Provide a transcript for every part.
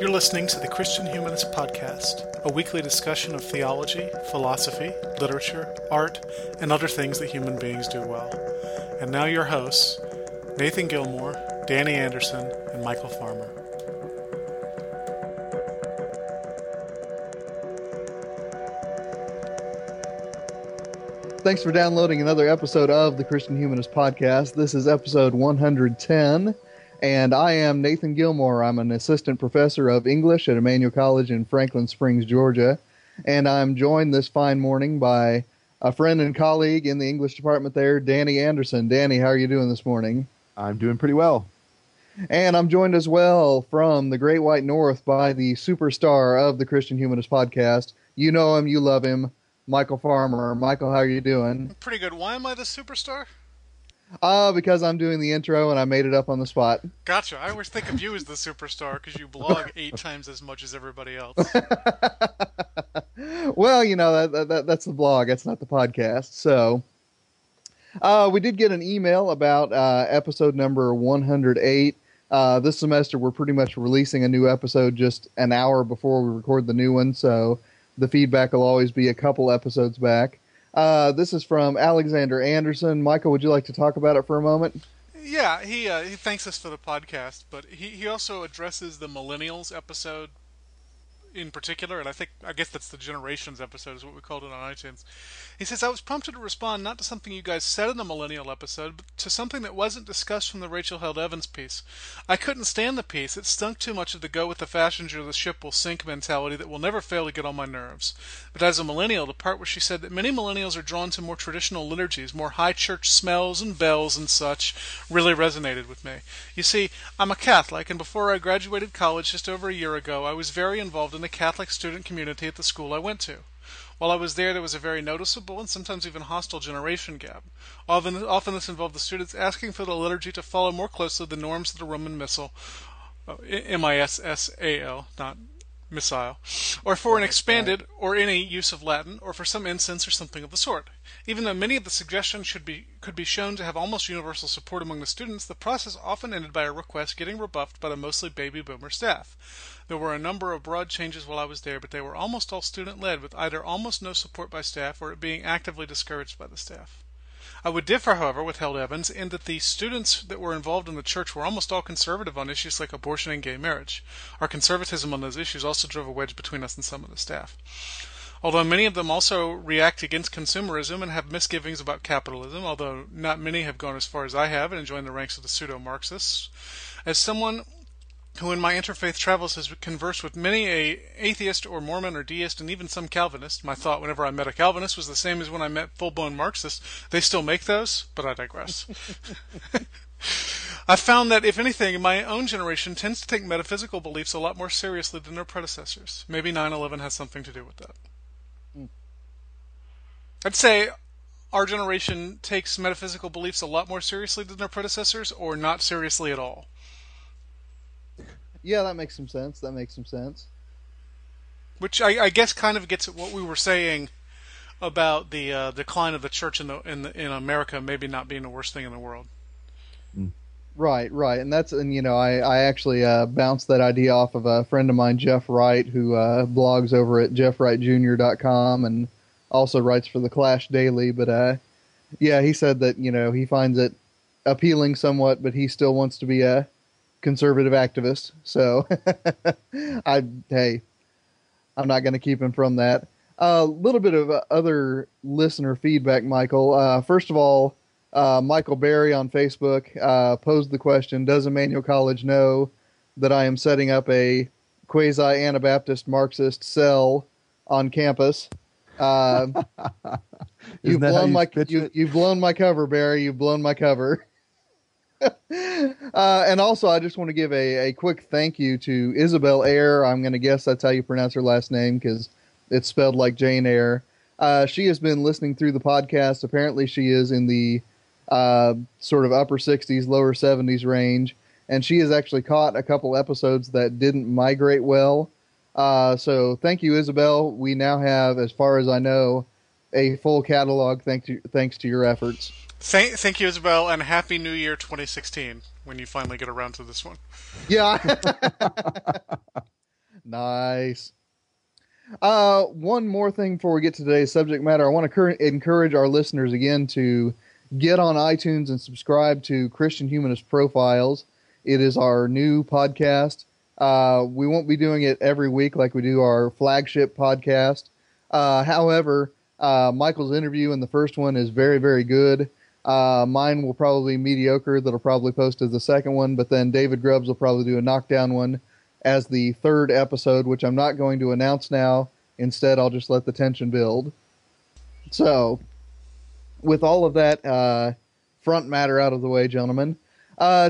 You're listening to the Christian Humanist Podcast, a weekly discussion of theology, philosophy, literature, art, and other things that human beings do well. And now your hosts, Nathan Gilmore, Danny Anderson, and Michael Farmer. Thanks for downloading another episode of the Christian Humanist Podcast. This is episode 110, and I am Nathan Gilmore. I'm an assistant professor of English at Emmanuel College in Franklin Springs, Georgia, and I'm joined this fine morning by a friend and colleague in the English department there, Danny Anderson. Danny, how are you doing this morning? I'm doing pretty well. And I'm joined as well from the Great White North by the superstar of the Christian Humanist Podcast. You know him, you love him, Michael Farmer. Michael, how are you doing? Pretty good. Why am I the superstar? Because I'm doing the intro and I made it up on the spot. Gotcha. I always think of you as the superstar because you blog 8 times as much as everybody else. Well, you know, that's the blog. That's not the podcast. So we did get an email about episode number 108. This semester, we're pretty much releasing a new episode just an hour before we record the new one. So the feedback will always be a couple episodes back. This is from Alexander Anderson. Michael, would you like to talk about it for a moment? Yeah, he thanks us for the podcast, but he also addresses the Millennials episode in particular, and I guess that's the Generations episode is what we called it on iTunes. He says, I was prompted to respond not to something you guys said in the Millennial episode, but to something that wasn't discussed from the Rachel Held Evans piece. I couldn't stand the piece. It stunk too much of the go with the fashions or the ship will sink mentality that will never fail to get on my nerves. But as a Millennial, the part where she said that many Millennials are drawn to more traditional liturgies, more high church smells and bells and such, really resonated with me. You see, I'm a Catholic, and before I graduated college just over a year ago, I was very involved in the Catholic student community at the school I went to. While I was there, was a very noticeable and sometimes even hostile generation gap. Often this involved the students asking for the liturgy to follow more closely the norms of the Roman Missal, M-I-S-S-A-L, not missile, or for an expanded or any use of Latin, or for some incense or something of the sort. Even though many of the suggestions could be shown to have almost universal support among the students, the process often ended by a request getting rebuffed by the mostly baby boomer staff. There were a number of broad changes while I was there, but they were almost all student-led, with either almost no support by staff or it being actively discouraged by the staff. I would differ, however, with Held Evans in that the students that were involved in the church were almost all conservative on issues like abortion and gay marriage. Our conservatism on those issues also drove a wedge between us and some of the staff. Although many of them also react against consumerism and have misgivings about capitalism, although not many have gone as far as I have and joined the ranks of the pseudo-Marxists, as someone who in my interfaith travels has conversed with many an atheist or Mormon or deist and even some Calvinist. My thought whenever I met a Calvinist was the same as when I met full-blown Marxists. They still make those, but I digress. I found that, if anything, my own generation tends to take metaphysical beliefs a lot more seriously than their predecessors. Maybe 9/11 has something to do with that. I'd say our generation takes metaphysical beliefs a lot more seriously than their predecessors, or not seriously at all. Yeah, that makes some sense. Which I guess kind of gets at what we were saying about the decline of the church in America, maybe not being the worst thing in the world. Right, right, and you know, I actually bounced that idea off of a friend of mine, Jeff Wright, who blogs over at jeffwrightjr.com and also writes for the Clash Daily. But yeah, he said that, you know, he finds it appealing somewhat, but he still wants to be a conservative activist, so I'm not going to keep him from that. A little bit of other listener feedback, Michael. First of all, Michael Berry on Facebook posed the question, does Emmanuel College know that I am setting up a quasi-Anabaptist Marxist cell on campus? You've blown my cover, Barry. You've blown my cover. And also, I just want to give a quick thank you to Isabel Eyre. I'm going to guess that's how you pronounce her last name because it's spelled like Jane Eyre. She has been listening through the podcast. Apparently, she is in the sort of upper 60s, lower 70s range. And she has actually caught a couple episodes that didn't migrate well. So thank you, Isabel. We now have, as far as I know, a full catalog thanks to your efforts. Thank you, Isabel, and Happy New Year 2016, when you finally get around to this one. Yeah. Nice. One more thing before we get to today's subject matter. I want to encourage our listeners again to get on iTunes and subscribe to Christian Humanist Profiles. It is our new podcast. We won't be doing it every week like we do our flagship podcast. However, Michael's interview in the first one is very, very good. Mine will probably be mediocre. That'll probably post as the second one, but then David Grubbs will probably do a knockdown one as the third episode, which I'm not going to announce now. Instead, I'll just let the tension build. So, with all of that front matter out of the way, gentlemen,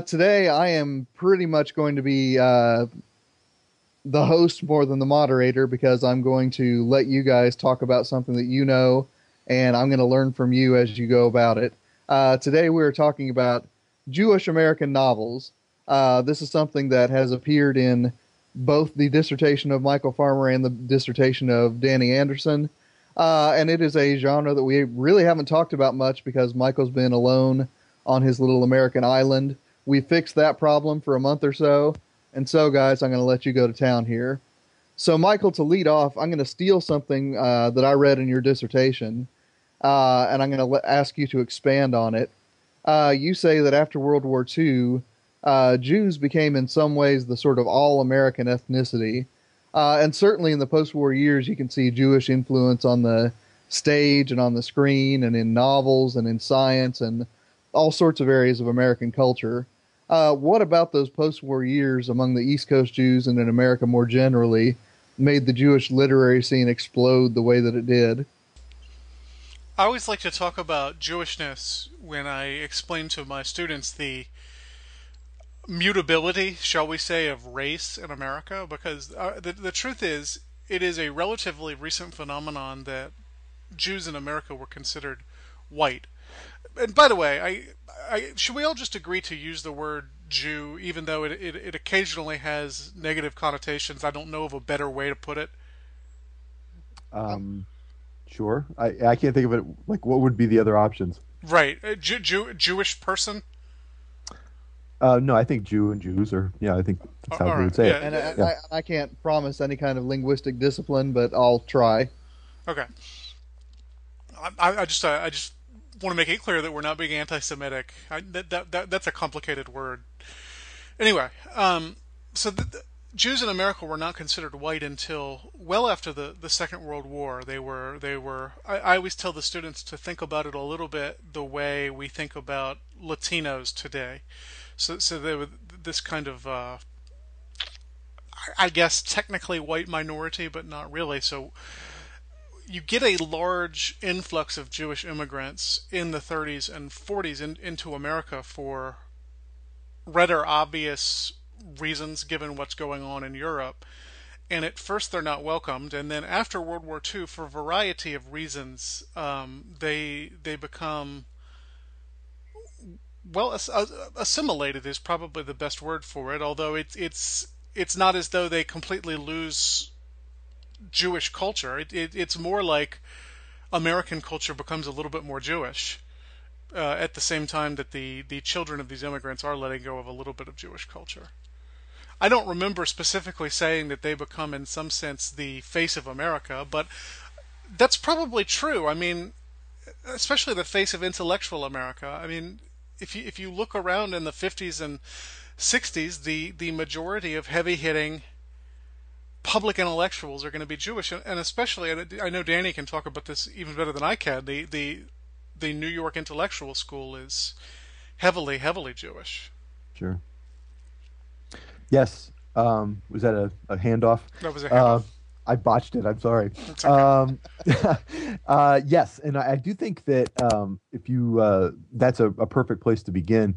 today I am pretty much going to be the host more than the moderator, because I'm going to let you guys talk about something that you know, and I'm going to learn from you as you go about it. Today we're talking about Jewish American novels. This is something that has appeared in both the dissertation of Michael Farmer and the dissertation of Danny Anderson. And it is a genre that we really haven't talked about much because Michael's been alone on his little American island. We fixed that problem for a month or so. And so, guys, I'm going to let you go to town here. So, Michael, to lead off, I'm going to steal something that I read in your dissertation, and I'm going to ask you to expand on it. You say that after World War II, Jews became in some ways the sort of all-American ethnicity. And certainly in the post-war years, you can see Jewish influence on the stage and on the screen and in novels and in science and all sorts of areas of American culture. What about those post-war years among the East Coast Jews and in America more generally made the Jewish literary scene explode the way that it did? I always like to talk about Jewishness when I explain to my students the mutability, shall we say, of race in America, because the truth is, it is a relatively recent phenomenon that Jews in America were considered white. And by the way, I should we all just agree to use the word Jew, even though it occasionally has negative connotations? I don't know of a better way to put it. Sure. I can't think of it. Like, what would be the other options? Right. Jewish person? No, I think Jew and Jews are, yeah, I think that's how we would say it. I can't promise any kind of linguistic discipline, but I'll try. Okay. I just want to make it clear that we're not being anti-Semitic. That's a complicated word. Anyway, so the Jews in America were not considered white until well after the Second World War. They were. I always tell the students to think about it a little bit the way we think about Latinos today. So they were this kind of, I guess, technically white minority, but not really. So you get a large influx of Jewish immigrants in the 30s and 40s into America for rather obvious reasons, given what's going on in Europe. And at first they're not welcomed. And then after World War II, for a variety of reasons, they become... well, assimilated is probably the best word for it, although it's not as though they completely lose Jewish culture. It's more like American culture becomes a little bit more Jewish at the same time that the children of these immigrants are letting go of a little bit of Jewish culture. I don't remember specifically saying that they become, in some sense, the face of America, but that's probably true. I mean, especially the face of intellectual America. I mean... If you look around in the 50s and 60s, the majority of heavy-hitting public intellectuals are going to be Jewish, and especially, and I know Danny can talk about this even better than I can, the New York intellectual school is heavily, heavily Jewish. Sure. Yes. Was that a handoff? That was a handoff. I botched it. I'm sorry. It's okay. Yes, and I do think that if you that's a perfect place to begin,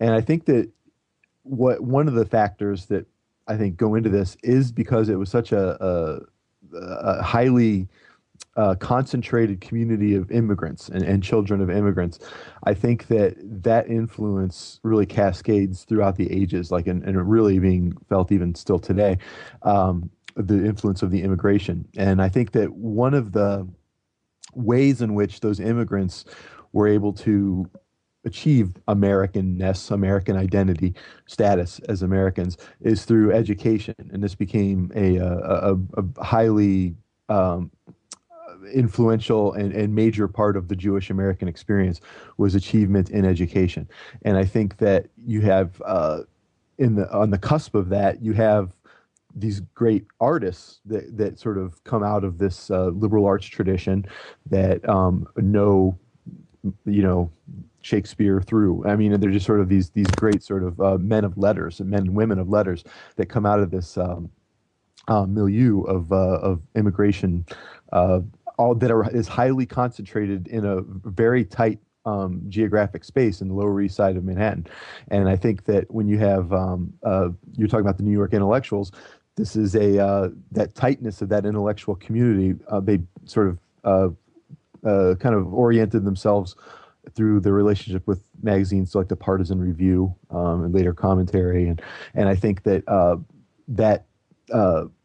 and I think that one of the factors that I think go into this is because it was such a highly concentrated community of immigrants and children of immigrants. I think that influence really cascades throughout the ages, like and really being felt even still today. The influence of the immigration. And I think that one of the ways in which those immigrants were able to achieve Americanness, American identity status as Americans, is through education. And this became a highly influential and major part of the Jewish American experience, was achievement in education. And I think that you have on the cusp of that, you have these great artists that sort of come out of this liberal arts tradition that know, you know, Shakespeare through. I mean, they're just sort of these great sort of men of letters and men and women of letters that come out of this milieu of immigration, all that is highly concentrated in a very tight geographic space in the Lower East Side of Manhattan. And I think that when you have you're talking about the New York intellectuals, this is that tightness of that intellectual community. They sort of kind of oriented themselves through the relationship with magazines like the Partisan Review and later Commentary. And I think that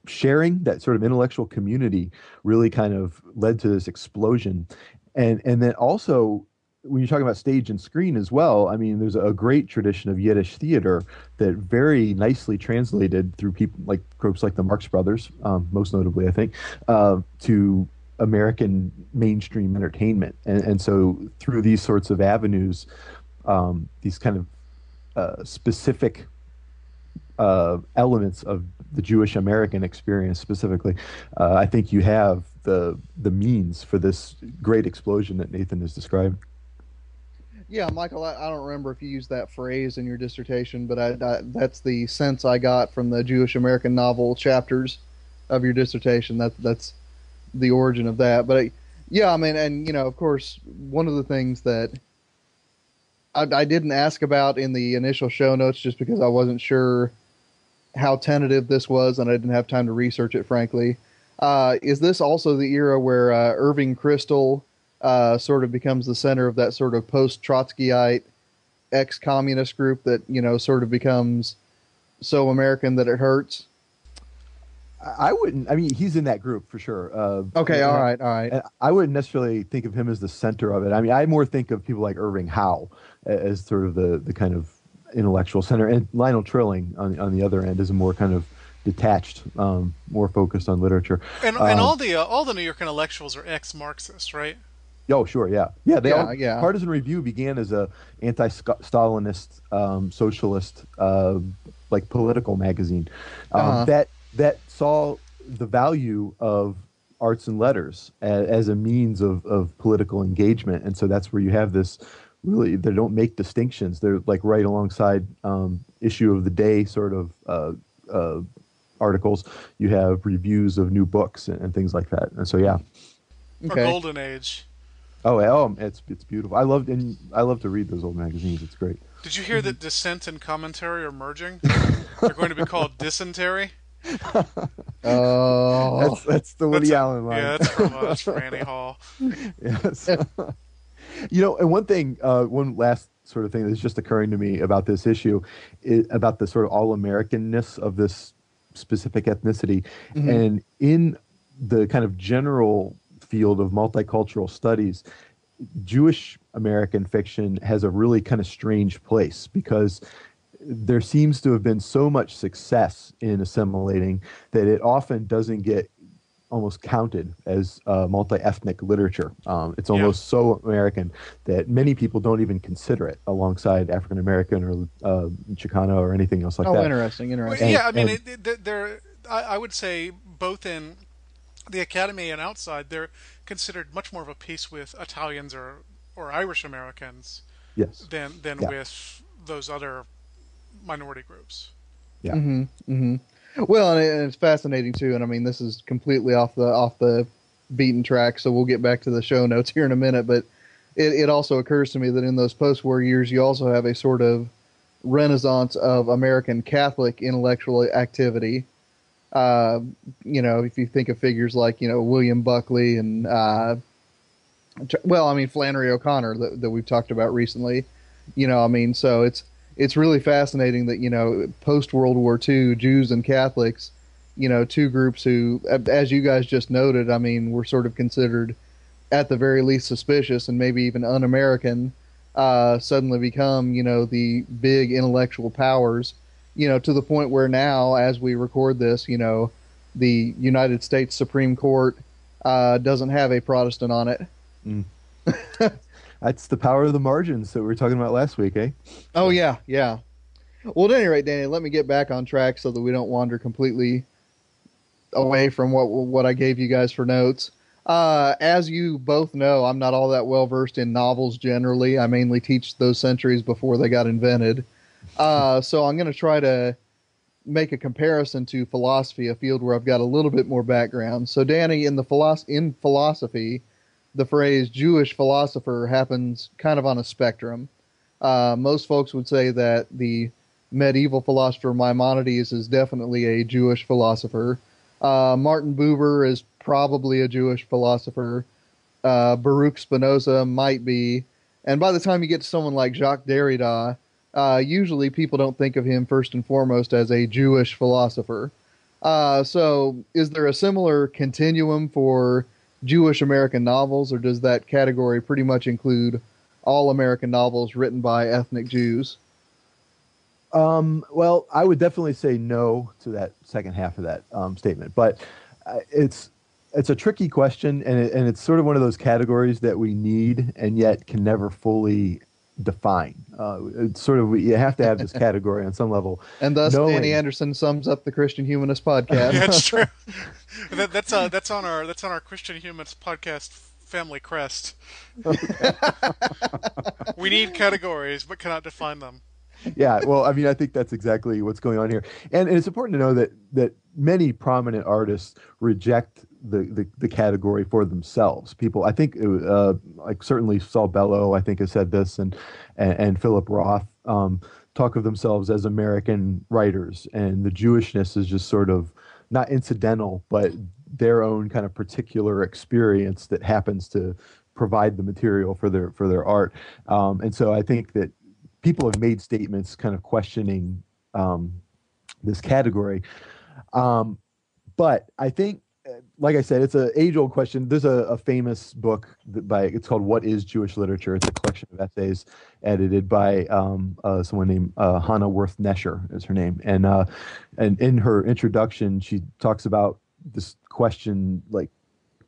sharing, that sort of intellectual community, really kind of led to this explosion. And then also, when you're talking about stage and screen as well, I mean, there's a great tradition of Yiddish theater that very nicely translated through people like groups like the Marx Brothers, most notably, I think, to American mainstream entertainment. And so through these sorts of avenues, these kind of specific elements of the Jewish American experience specifically, I think you have the means for this great explosion that Nathan has described. Yeah, Michael, I don't remember if you used that phrase in your dissertation, but that's the sense I got from the Jewish American novel chapters of your dissertation. That's the origin of that. But yeah, I mean, and you know, of course, one of the things that I didn't ask about in the initial show notes, just because I wasn't sure how tentative this was, and I didn't have time to research it, frankly. Is this also the era where Irving Kristol sort of becomes the center of that sort of post-Trotskyite ex-communist group that, you know, sort of becomes so American that it hurts? I wouldn't. I mean, he's in that group for sure. Okay, all right. I wouldn't necessarily think of him as the center of it. I mean, I more think of people like Irving Howe as sort of the kind of intellectual center, and Lionel Trilling on the other end is a more kind of detached, more focused on literature. And all the New York intellectuals are ex-Marxist, right? Oh, sure, yeah, yeah. Partisan Review began as a anti-Stalinist, socialist, like political magazine that saw the value of arts and letters as a means of political engagement, and so that's where you have this. Really, they don't make distinctions. They're like right alongside issue of the day sort of articles. You have reviews of new books and things like that. And so, yeah. Okay. Our golden age. Oh, it's beautiful. I love to read those old magazines. It's great. Did you hear that Dissent and Commentary are merging? They're going to be called Dysentery. Oh, that's the Woody Allen line. Yeah, that's from Annie Hall. Yes. You know, and one last sort of thing that's just occurring to me about this issue, about the sort of all-Americanness of this specific ethnicity. Mm-hmm. And in the kind of general field of multicultural studies, Jewish American fiction has a really kind of strange place, because there seems to have been so much success in assimilating that it often doesn't get almost counted as multi-ethnic literature. It's almost so American that many people don't even consider it alongside African American or Chicano or anything else like that. Oh, interesting. Well, yeah, I mean, I would say both in the academy and outside, they're considered much more of a piece with Italians or Irish Americans than with those other minority groups. Yeah. Mm-hmm. Mm-hmm. Well, and it's fascinating too, and I mean, this is completely off the beaten track, so we'll get back to the show notes here in a minute, but it also occurs to me that in those post-war years, you also have a sort of renaissance of American Catholic intellectual activity. You know, if you think of figures like, you know, William Buckley and, Flannery O'Connor that we've talked about recently, you know, I mean, so it's really fascinating that, you know, post-World War II, Jews and Catholics, you know, two groups who, as you guys just noted, I mean, were sort of considered at the very least suspicious and maybe even un-American, suddenly become, you know, the big intellectual powers, you know, to the point where now, as we record this, you know, the United States Supreme Court doesn't have a Protestant on it. Mm. That's the power of the margins that we were talking about last week, eh? Oh, yeah, yeah. Well, at any rate, Danny, let me get back on track so that we don't wander completely away from what I gave you guys for notes. As you both know, I'm not all that well-versed in novels generally. I mainly teach those centuries before they got invented. So I'm going to try to make a comparison to philosophy, a field where I've got a little bit more background. So, Danny, in philosophy, the phrase Jewish philosopher happens kind of on a spectrum. Most folks would say that the medieval philosopher Maimonides is definitely a Jewish philosopher. Martin Buber is probably a Jewish philosopher. Baruch Spinoza might be. And by the time you get to someone like Jacques Derrida, usually people don't think of him first and foremost as a Jewish philosopher. So is there a similar continuum for Jewish American novels, or does that category pretty much include all American novels written by ethnic Jews? Well, I would definitely say no to that second half of that statement, but it's a tricky question, and it's sort of one of those categories that we need and yet can never fully define. It's sort of, you have to have this category on some level. And thus, Danny Anderson sums up the Christian Humanist Podcast. That's true. That's on our Christian Humanist Podcast family crest. Okay. We need categories, but cannot define them. Yeah, well, I mean, I think that's exactly what's going on here. And it's important to know that many prominent artists reject the category for themselves. People, I think, like certainly Saul Bellow, I think, has said this, and Philip Roth talk of themselves as American writers, and the Jewishness is just sort of not incidental, but their own kind of particular experience that happens to provide the material for their art. And so I think that people have made statements kind of questioning this category. But I think, like I said, it's an age-old question. There's a famous book it's called What is Jewish Literature? It's a collection of essays edited by someone named Hannah Wirth Nesher is her name. And in her introduction, she talks about this question, like,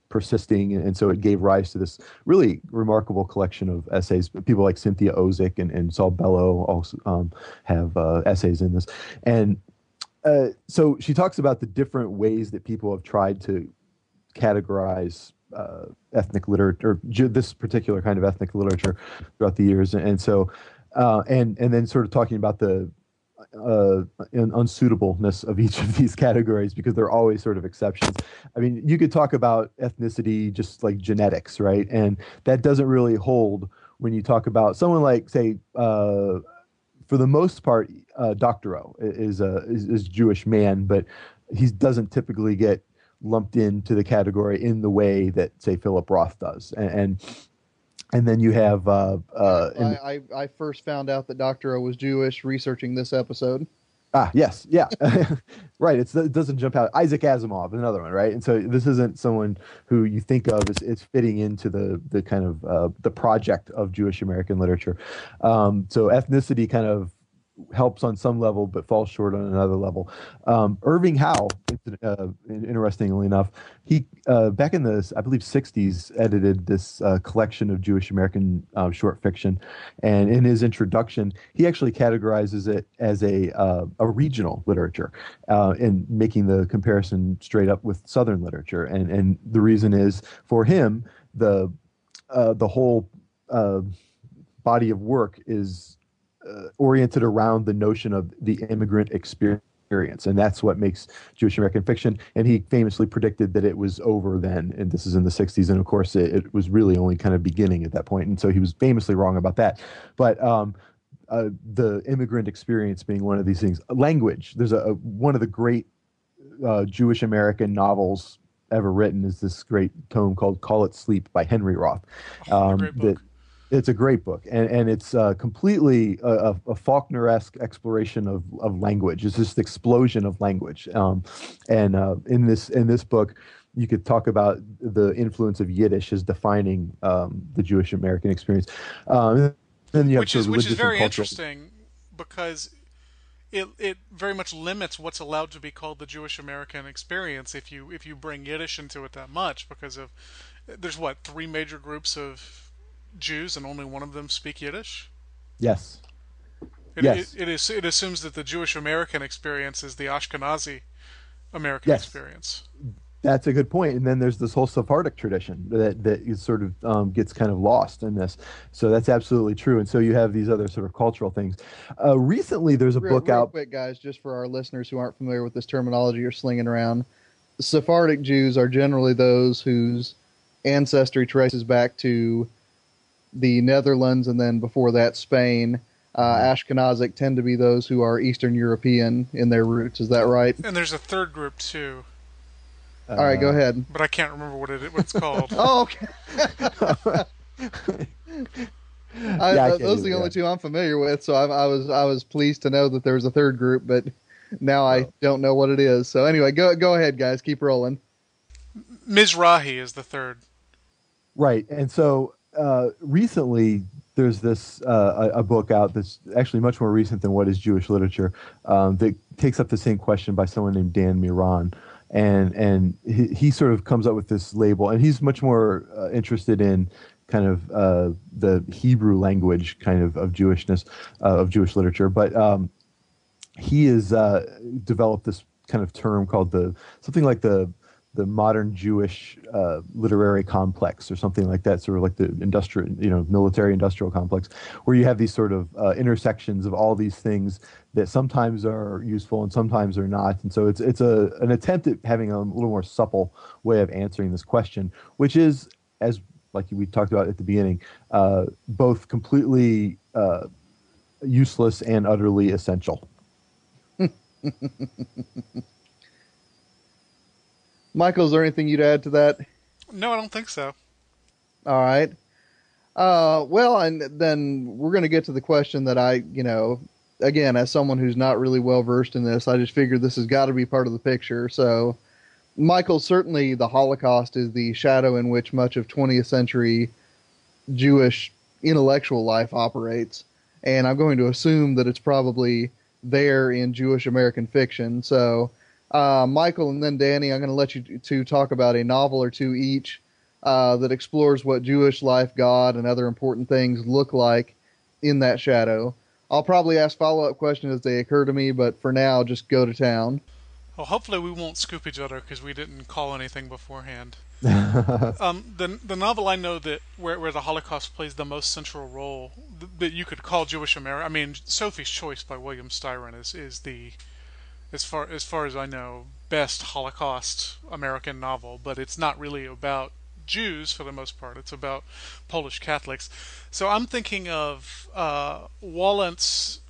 persisting, and so it gave rise to this really remarkable collection of essays. People like Cynthia Ozick and Saul Bellow also have essays in this. And so she talks about the different ways that people have tried to categorize ethnic literature, or this particular kind of ethnic literature throughout the years. And so, and then sort of talking about the an unsuitableness of each of these categories, because they're always sort of exceptions. I mean, you could talk about ethnicity just like genetics, right? And that doesn't really hold when you talk about someone like, say, for the most part, Doctorow is a Jewish man, but he doesn't typically get lumped into the category in the way that, say, Philip Roth does. And then you have... I first found out that Doctorow was Jewish researching this episode. Ah, yes, yeah. Right, it doesn't jump out. Isaac Asimov, another one, right? And so this isn't someone who you think of as fitting into the kind of the project of Jewish American literature. So ethnicity kind of helps on some level but falls short on another level. Irving Howe, interestingly enough, he back in the, I believe, 60s, edited this collection of Jewish American short fiction, and in his introduction, he actually categorizes it as a regional literature, and making the comparison straight up with Southern literature. And the reason is, for him, the whole body of work is oriented around the notion of the immigrant experience, and that's what makes Jewish American fiction. And he famously predicted that it was over then, and this is in the 60s, and of course it was really only kind of beginning at that point, and so he was famously wrong about that. But the immigrant experience being one of these things. Language, there's one of the great Jewish American novels ever written is this great tome called Call It Sleep by Henry Roth. It's a great book, and it's completely a Faulkner-esque exploration of language. It's just an explosion of language. And in this book, you could talk about the influence of Yiddish as defining the Jewish American experience. And you have which is very interesting, because it very much limits what's allowed to be called the Jewish American experience if you bring Yiddish into it that much, because of there's what, three major groups of Jews and only one of them speak Yiddish? Yes. It assumes that the Jewish American experience is the Ashkenazi American experience. That's a good point. And then there's this whole Sephardic tradition that is sort of gets kind of lost in this. So that's absolutely true. And so you have these other sort of cultural things. Recently, there's a book out. Real quick, guys, just for our listeners who aren't familiar with this terminology you're slinging around, Sephardic Jews are generally those whose ancestry traces back to the Netherlands and then before that Spain. Ashkenazic tend to be those who are Eastern European in their roots. Is that right? And there's a third group, too. All right, go ahead. But I can't remember what it's called. Oh, okay. Those are the only two I'm familiar with, so I was pleased to know that there was a third group, but now I don't know what it is. So anyway, go ahead, guys. Keep rolling. Mizrahi is the third. Right, and so recently there's this a book out that's actually much more recent than What is Jewish Literature that takes up the same question by someone named Dan Miran. And he sort of comes up with this label, and he's much more interested in kind of the Hebrew language kind of Jewishness, of Jewish literature. But he has developed this kind of term called the modern Jewish literary complex, or something like that, sort of like the military industrial complex, where you have these sort of intersections of all these things that sometimes are useful and sometimes are not. And so it's an attempt at having a little more supple way of answering this question, which is, as like we talked about at the beginning, both completely useless and utterly essential. Michael, is there anything you'd add to that? No, I don't think so. All right. Well, and then we're going to get to the question that again, as someone who's not really well-versed in this, I just figured this has got to be part of the picture. So, Michael, certainly the Holocaust is the shadow in which much of 20th century Jewish intellectual life operates. And I'm going to assume that it's probably there in Jewish American fiction. So, Michael and then Danny, I'm going to let you two talk about a novel or two each that explores what Jewish life, God, and other important things look like in that shadow. I'll probably ask follow-up questions as they occur to me, but for now, just go to town. Well, hopefully we won't scoop each other because we didn't call anything beforehand. The novel I know that where the Holocaust plays the most central role that you could call Jewish America. I mean, Sophie's Choice by William Styron is the, as far as I know, best Holocaust American novel, but it's not really about Jews for the most part. It's about Polish Catholics. So I'm thinking of Wallant's,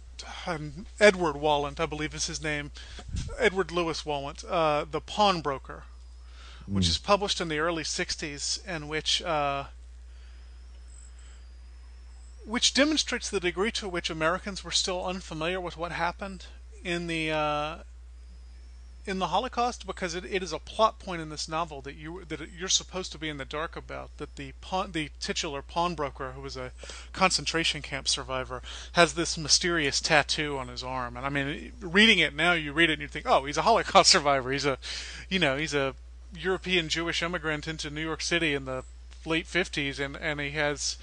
Edward Wallant, I believe is his name, Edward Lewis Wallant, The Pawnbroker, which is published in the early 60s, and which demonstrates the degree to which Americans were still unfamiliar with what happened in the Holocaust, because it is a plot point in this novel that you're supposed to be in the dark about, that the titular pawnbroker, who was a concentration camp survivor, has this mysterious tattoo on his arm. And I mean, reading it now, you read it and you think, oh, he's a Holocaust survivor. He's a European Jewish immigrant into New York City in the late 50s, and he has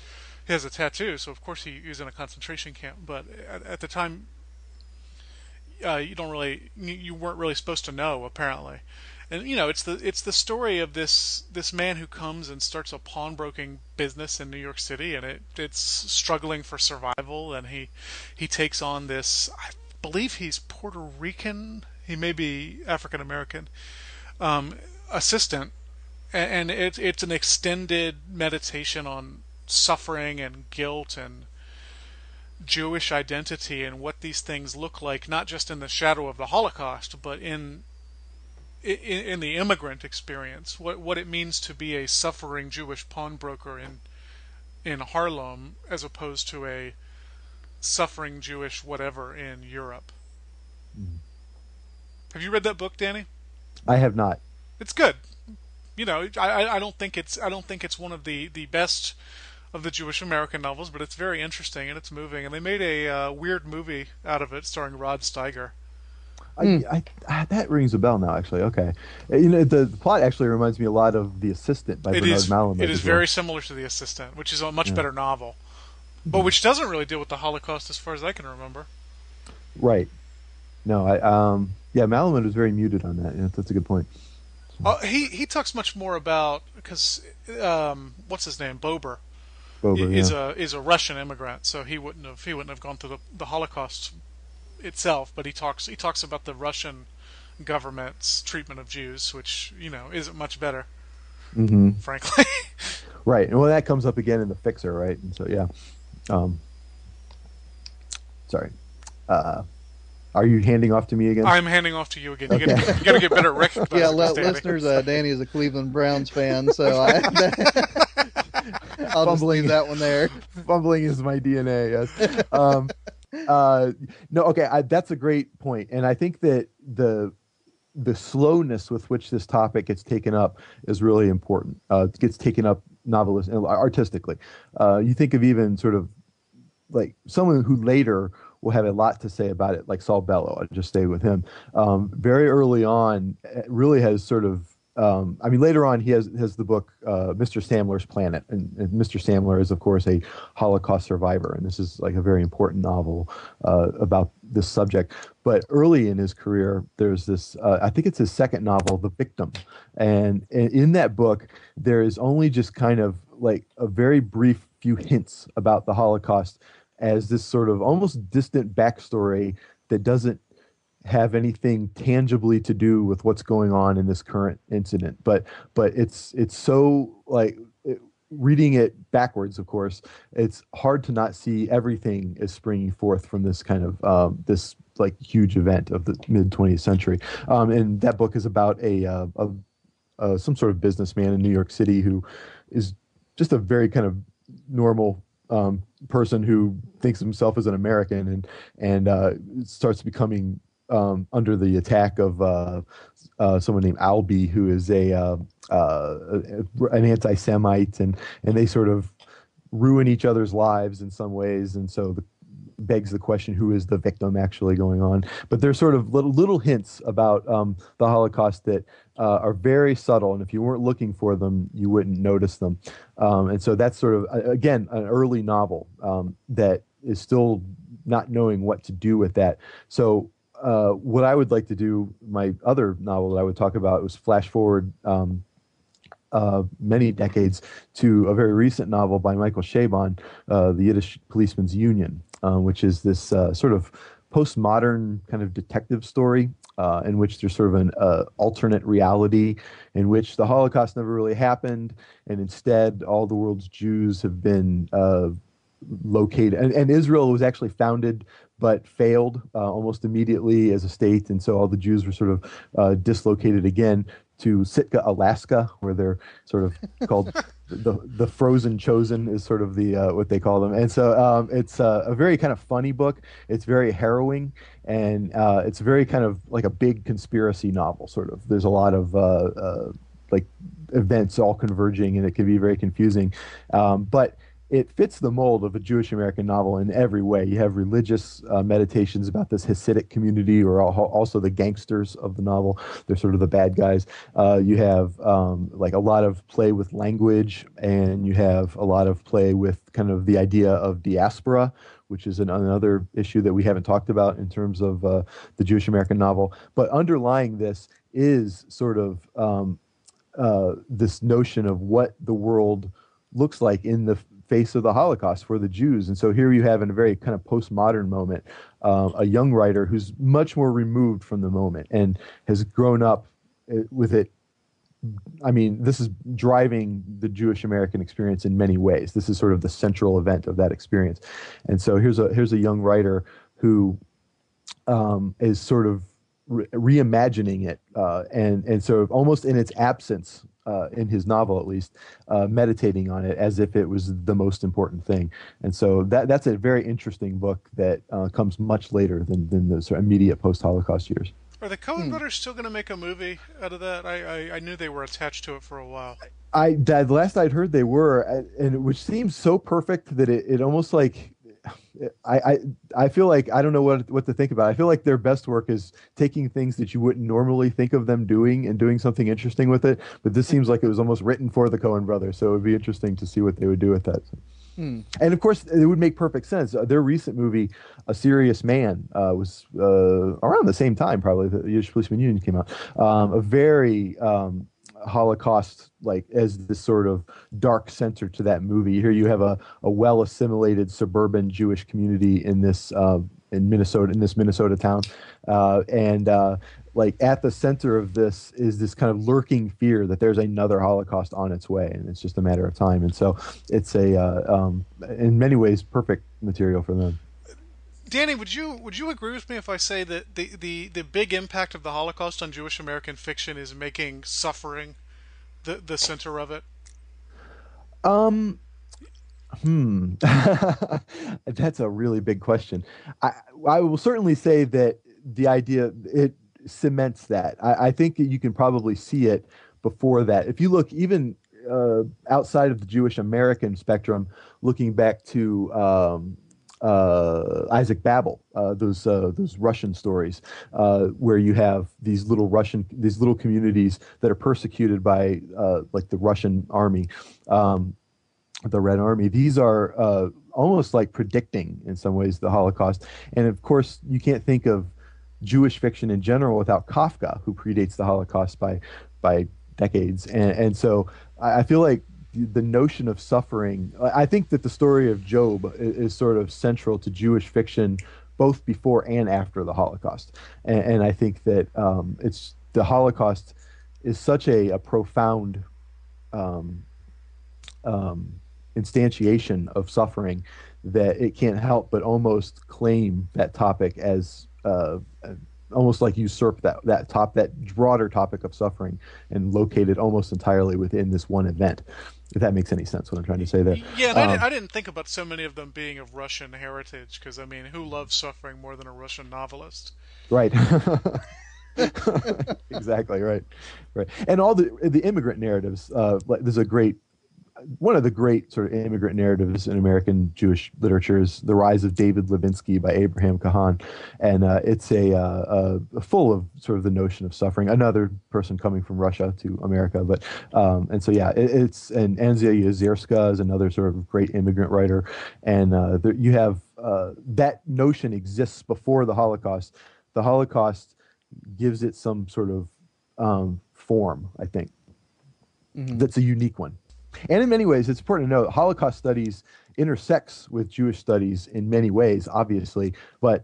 a tattoo. So of course he was in a concentration camp. But at the time, you weren't really supposed to know, apparently. And it's the story of this man who comes and starts a pawnbroking business in New York City, and it's struggling for survival, and he takes on this, I believe he's Puerto Rican, he may be African American, assistant, and it's an extended meditation on suffering and guilt and Jewish identity, and what these things look like, not just in the shadow of the Holocaust, but in the immigrant experience, what it means to be a suffering Jewish pawnbroker in Harlem, as opposed to a suffering Jewish whatever in Europe. Have you read that book, Danny? I have not. It's good. I don't think it's one of the best of the Jewish American novels, but it's very interesting and it's moving. And they made a weird movie out of it starring Rod Steiger. That rings a bell now, actually. Okay. You know, the plot actually reminds me a lot of The Assistant by Bernard Malamud. It is very similar to The Assistant, which is a much better novel, but which doesn't really deal with the Holocaust as far as I can remember. Right. No, Malamud was very muted on that. Yeah, that's a good point. He talks much more about, because what's his name, Bober is a Russian immigrant, so he wouldn't have gone through the Holocaust itself. But he talks about the Russian government's treatment of Jews, which isn't much better, frankly. Right, and well, that comes up again in The Fixer, right? And so are you handing off to me again? I'm handing off to you again. Okay. You got to get better at recognizing. Listeners, Danny is a Cleveland Browns fan, so I'll just leave that one there. Fumbling is my DNA. Yes. That's a great point, and I think that the slowness with which this topic gets taken up is really important. It gets taken up artistically. You think of even sort of like someone who later will have a lot to say about it, like Saul Bellow. I'll just stay with him. Very early on, really has sort of, later on he has the book Mr. Samler's Planet, and Mr. Samler is, of course, a Holocaust survivor, and this is like a very important novel about this subject. But early in his career, there's this, I think it's his second novel, The Victim, and in that book, there is only just kind of like a very brief few hints about the Holocaust as this sort of almost distant backstory that doesn't have anything tangibly to do with what's going on in this current incident. But it's so, like, reading it backwards, of course, it's hard to not see everything is springing forth from this kind of this like huge event of the mid 20th century. And that book is about a some sort of businessman in New York City who is just a very kind of normal person who thinks of himself as an American and starts becoming under the attack of someone named Albee, who is an anti-Semite, and they sort of ruin each other's lives in some ways, and so begs the question, who is the victim actually going on? But there's sort of little hints about the Holocaust that are very subtle, and if you weren't looking for them, you wouldn't notice them. And so that's sort of, again, an early novel that is still not knowing what to do with that. So what I would like to do, my other novel that I would talk about, was flash forward many decades to a very recent novel by Michael Chabon, The Yiddish Policeman's Union, which is this sort of postmodern kind of detective story in which there's sort of an alternate reality in which the Holocaust never really happened, and instead all the world's Jews have been located. And Israel was actually founded but failed almost immediately as a state, and so all the Jews were sort of dislocated again to Sitka, Alaska, where they're sort of called the frozen chosen is sort of the what they call them. And so it's a very kind of funny book. It's very harrowing, and it's very kind of like a big conspiracy novel sort of. There's a lot of like events all converging, and it can be very confusing. But it fits the mold of a Jewish American novel in every way. You have religious meditations about this Hasidic community, or also the gangsters of the novel. They're sort of the bad guys. You have like a lot of play with language, and you have a lot of play with kind of the idea of diaspora, which is another issue that we haven't talked about in terms of the Jewish American novel. But underlying this is sort of this notion of what the world looks like in the face of the Holocaust for the Jews. And so here you have, in a very kind of postmodern moment, a young writer who's much more removed from the moment and has grown up with it. I mean, this is driving the Jewish American experience in many ways. This is sort of the central event of that experience. And so here's a young writer who is sort of reimagining it and sort of almost in its absence, in his novel at least, meditating on it as if it was the most important thing. And so that's a very interesting book that comes much later than those immediate post-Holocaust years. Are the Coen brothers still going to make a movie out of that? I knew they were attached to it for a while. That last I'd heard they were, and which seems so perfect that it almost like I feel like I don't know what to think about. I feel like their best work is taking things that you wouldn't normally think of them doing and doing something interesting with it. But this seems like it was almost written for the Coen brothers, so it would be interesting to see what they would do with that. And of course, it would make perfect sense. Their recent movie, A Serious Man, was around the same time, probably, that the Jewish Policeman Union came out. A very Holocaust, like, as this sort of dark center to that movie. Here you have a well-assimilated suburban Jewish community in this Minnesota town. Like at the center of this is this kind of lurking fear that there's another Holocaust on its way, and it's just a matter of time. And so it's in many ways, perfect material for them. Danny, would you agree with me if I say that the big impact of the Holocaust on Jewish American fiction is making suffering the center of it? That's a really big question. I will certainly say that the idea it cements that. I think you can probably see it before that. If you look even outside of the Jewish American spectrum, looking back to Isaac Babel, those Russian stories, where you have these little communities that are persecuted by like the Russian army, the Red Army. These are almost like predicting in some ways the Holocaust. And of course, you can't think of Jewish fiction in general without Kafka, who predates the Holocaust by decades. And so I feel like the notion of suffering, I think that the story of Job is sort of central to Jewish fiction, both before and after the Holocaust. And I think that the Holocaust is such a profound instantiation of suffering that it can't help but almost claim that topic as almost like usurp that broader topic of suffering and locate it almost entirely within this one event. If that makes any sense, what I'm trying to say there. Yeah, I didn't think about so many of them being of Russian heritage, because I mean, who loves suffering more than a Russian novelist? Right. Exactly right. Right. And all the immigrant narratives. There's one of the great sort of immigrant narratives in American Jewish literature is The Rise of David Levinsky by Abraham Kahan. And it's full of sort of the notion of suffering, another person coming from Russia to America. But, and so, yeah, and Anzia Yezierska is another sort of great immigrant writer. And you have that notion exists before the Holocaust. The Holocaust gives it some sort of form, I think, that's a unique one. And in many ways, it's important to note Holocaust studies intersects with Jewish studies in many ways, obviously. But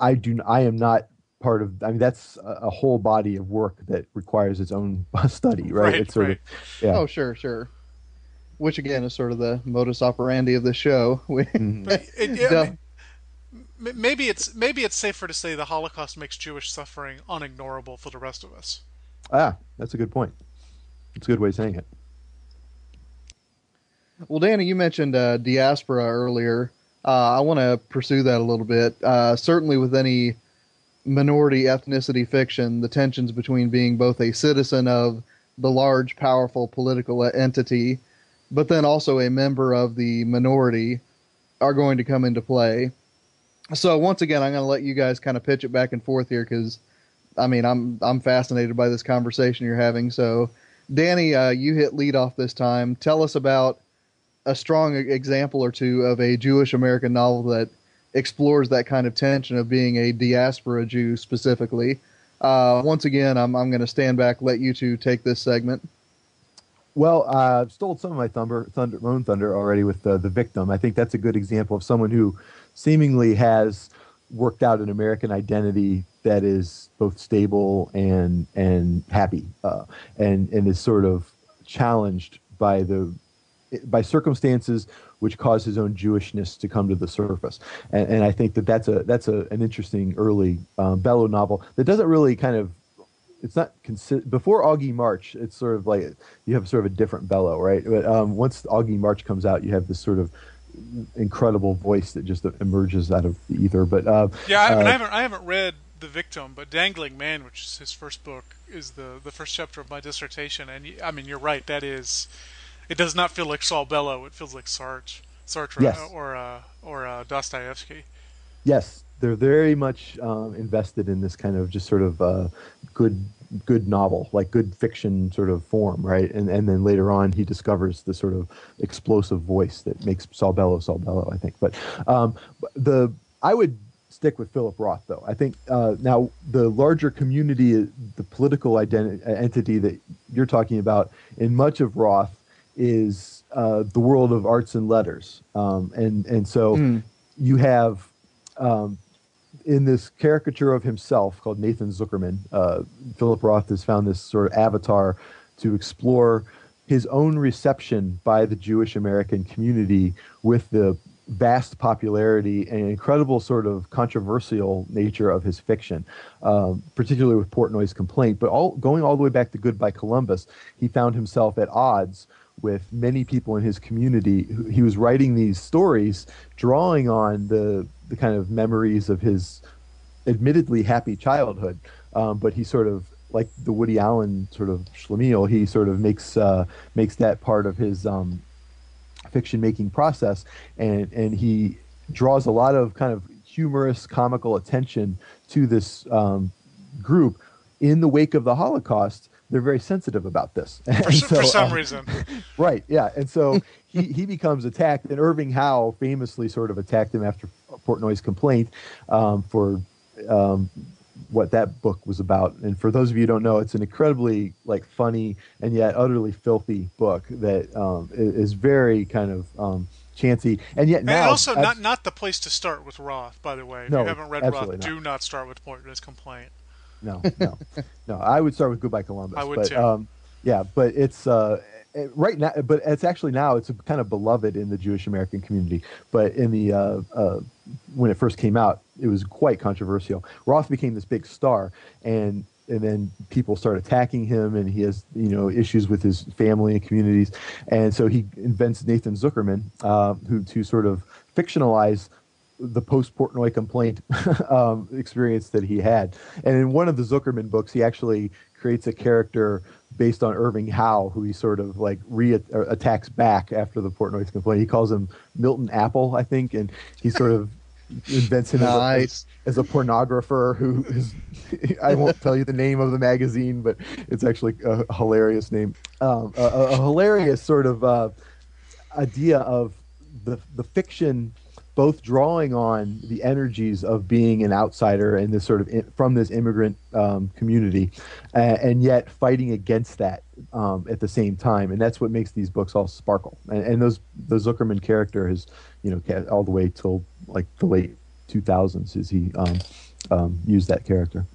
I am not part of. I mean, that's a whole body of work that requires its own study, right? Right, it's sort right. Of, yeah. Oh, sure. Which again is sort of the modus operandi of the show. Maybe it's safer to say the Holocaust makes Jewish suffering unignorable for the rest of us. Ah, that's a good point. That's a good way of saying it. Well, Danny, you mentioned diaspora earlier. I want to pursue that a little bit. Certainly with any minority ethnicity fiction, the tensions between being both a citizen of the large, powerful political entity, but then also a member of the minority are going to come into play. So once again, I'm going to let you guys kind of pitch it back and forth here because, I mean, I'm fascinated by this conversation you're having. So, Danny, you hit lead off this time. Tell us about a strong example or two of a Jewish American novel that explores that kind of tension of being a diaspora Jew specifically. Once again, I'm going to stand back, let you two take this segment. Well, I've stole some of my own thunder already with The Victim. I think that's a good example of someone who seemingly has worked out an American identity that is both stable and happy, and is sort of challenged by circumstances which cause his own Jewishness to come to the surface, and I think that's an interesting early Bellow novel that doesn't really kind of it's not before Augie March. It's sort of like you have sort of a different Bellow, right? But once Augie March comes out, you have this sort of incredible voice that just emerges out of the ether. But I haven't read the victim, but Dangling Man, which is his first book, is the first chapter of my dissertation. And I mean, you're right. That is, it does not feel like Saul Bellow. It feels like Sartre, yes. or Dostoevsky. Yes, they're very much invested in this kind of just sort of good novel, like good fiction sort of form, right? And then later on, he discovers the sort of explosive voice that makes Saul Bellow, I think. But I would stick with Philip Roth, though. I think now the larger community, the political entity that you're talking about in much of Roth is the world of arts and letters. And so you have in this caricature of himself called Nathan Zuckerman, Philip Roth has found this sort of avatar to explore his own reception by the Jewish American community with the vast popularity and incredible sort of controversial nature of his fiction, particularly with Portnoy's Complaint. But going all the way back to Goodbye Columbus, he found himself at odds with many people in his community. He was writing these stories, drawing on the kind of memories of his admittedly happy childhood, but he sort of, like the Woody Allen sort of schlemiel, he sort of makes that part of his fiction making process, and he draws a lot of kind of humorous, comical attention to this group in the wake of the Holocaust. They're very sensitive about this for some reason, right? Yeah, and so he becomes attacked, and Irving Howe famously sort of attacked him after Portnoy's Complaint for what that book was about. And for those of you who don't know, it's an incredibly funny and yet utterly filthy book that is very kind of chancy. And yet now, and also not the place to start with Roth, by the way. If you haven't read Roth, do not start with Portnoy's Complaint. No. I would start with Goodbye Columbus. I would too. Yeah, but it's right now. But it's actually now it's kind of beloved in the Jewish American community. But in the when it first came out, it was quite controversial. Roth became this big star, and then people start attacking him, and he has issues with his family and communities, and so he invents Nathan Zuckerman, who to sort of fictionalize the post-Portnoy Complaint experience that he had. And in one of the Zuckerman books, he actually creates a character based on Irving Howe, who he sort of attacks back after the Portnoy's Complaint. He calls him Milton Apple, I think, and he sort of invents him as a pornographer who is, I won't tell you the name of the magazine, but it's actually a hilarious name, a hilarious sort of idea of the fiction both drawing on the energies of being an outsider and this sort of from this immigrant community, and yet fighting against that at the same time, and that's what makes these books all sparkle. And the Zuckerman character is, all the way till the late 2000s is he used that character.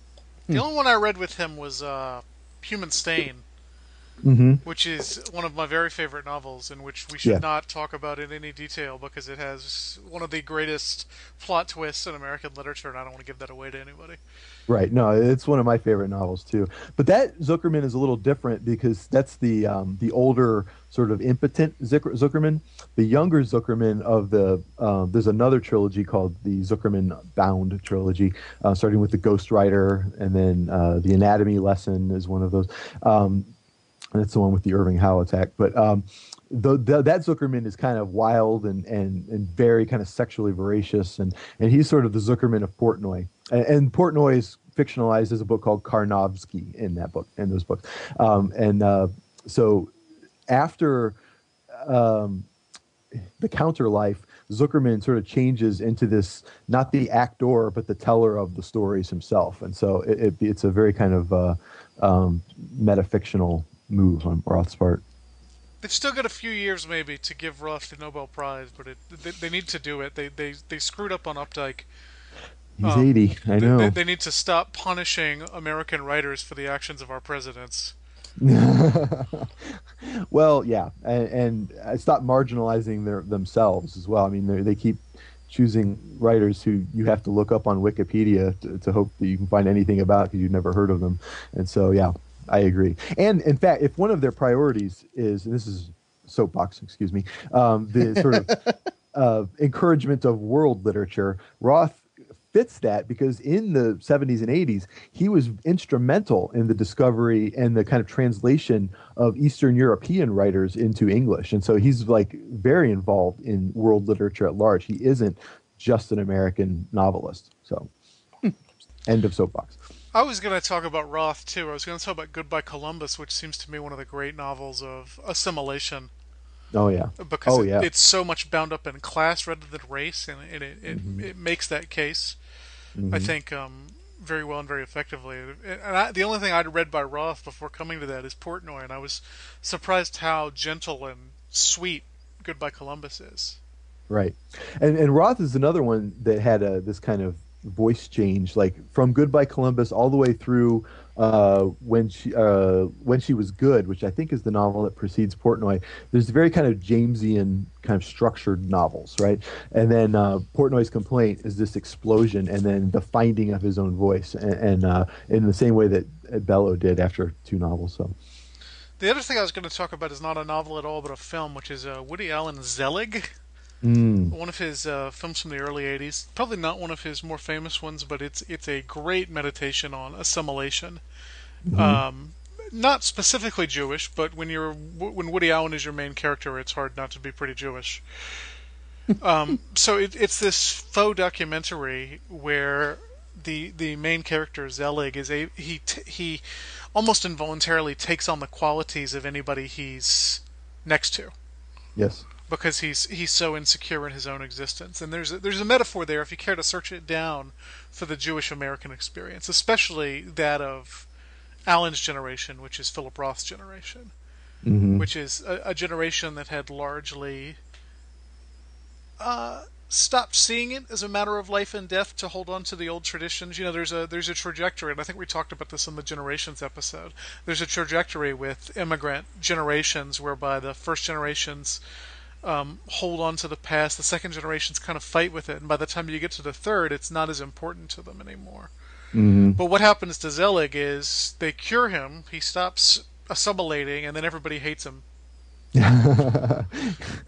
The only one I read with him was Human Stain, which is one of my very favorite novels, in which we should not talk about in any detail because it has one of the greatest plot twists in American literature, and I don't want to give that away to anybody. Right. No, it's one of my favorite novels too. But that Zuckerman is a little different because that's the older sort of impotent Zuckerman. The younger Zuckerman of the there's another trilogy called the Zuckerman Bound trilogy, starting with The Ghost Rider, and then The Anatomy Lesson is one of those. And that's the one with the Irving Howe attack. But that Zuckerman is kind of wild and very kind of sexually voracious. And he's sort of the Zuckerman of Portnoy. And Portnoy is fictionalized as a book called Karnofsky in those books. So after The Counterlife, Zuckerman sort of changes into this, not the actor, but the teller of the stories himself. And so it's a very kind of metafictional move on Roth's part. They've still got a few years maybe to give Roth the Nobel Prize, but they need to do it. They screwed up on Updike. He's 80. I know. They need to stop punishing American writers for the actions of our presidents. Well, yeah, and stop marginalizing themselves as well. I mean, they keep choosing writers who you have to look up on Wikipedia to hope that you can find anything about because you've never heard of them. And so, yeah. I agree. And in fact, if one of their priorities is, and this is soapbox, excuse me, the sort of encouragement of world literature, Roth fits that because in the 70s and 80s, he was instrumental in the discovery and the kind of translation of Eastern European writers into English. And so he's like very involved in world literature at large. He isn't just an American novelist. So end of soapbox. I was going to talk about Roth, too. I was going to talk about Goodbye Columbus, which seems to me one of the great novels of assimilation. Oh, yeah. Because it's so much bound up in class rather than race, and it makes that case, I think, very well and very effectively. And the only thing I'd read by Roth before coming to that is Portnoy, and I was surprised how gentle and sweet Goodbye Columbus is. Right. And Roth is another one that had this kind of voice change, like from Goodbye Columbus all the way through when she was good, which I think is the novel that precedes Portnoy. There's very kind of Jamesian kind of structured novels, right? And then Portnoy's Complaint is this explosion, and then the finding of his own voice, and in the same way that Bellow did after two novels. So the other thing I was going to talk about is not a novel at all, but a film, which is Woody Allen's Zelig. One of his films from the early 80s, probably not one of his more famous ones, but it's a great meditation on assimilation. Not specifically Jewish, but when Woody Allen is your main character, it's hard not to be pretty Jewish. So it's this faux documentary where the main character Zelig he almost involuntarily takes on the qualities of anybody he's next to. Yes. Because he's so insecure in his own existence, and there's a metaphor there if you care to search it down for the Jewish American experience, especially that of Allen's generation, which is Philip Roth's generation, which is a generation that had largely stopped seeing it as a matter of life and death to hold on to the old traditions. You know, there's a trajectory, and I think we talked about this in the generations episode. There's a trajectory with immigrant generations whereby the first generations hold on to the past, the second generations kind of fight with it, and by the time you get to the third, it's not as important to them anymore. But what happens to Zelig is they cure him, he stops assimilating, and then everybody hates him. And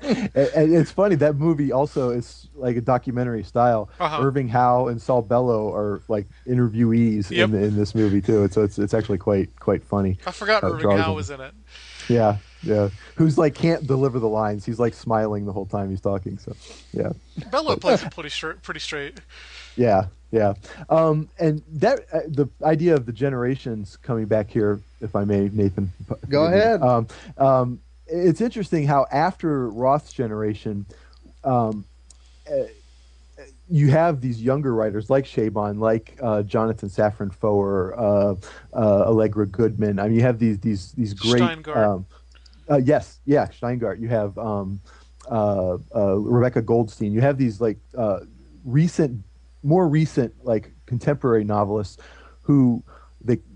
it's funny, that movie also is like a documentary style. Irving Howe and Saul Bellow are like interviewees in this movie too, so it's actually quite funny. I forgot Irving Howe was in it. Yeah, who's like can't deliver the lines. He's like smiling the whole time he's talking. So, yeah. Bellow plays it pretty straight. Yeah. And that the idea of the generations coming back here, if I may, Nathan. Go ahead. It's interesting how after Roth's generation, you have these younger writers like Chabon, like Jonathan Safran Foer, Allegra Goodman. I mean, you have these great. Steingart. You have Rebecca Goldstein. You have these like more recent like contemporary novelists who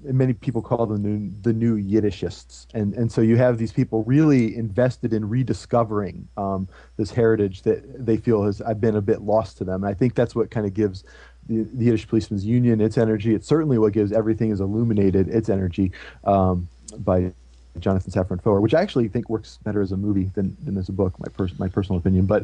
many people call them the new Yiddishists, and so you have these people really invested in rediscovering this heritage that they feel has been a bit lost to them. And I think that's what kind of gives the Yiddish Policemen's Union its energy. It's certainly what gives Everything is Illuminated its energy by Jonathan Safran Foer, which I actually think works better as a movie than as a book, my personal opinion. But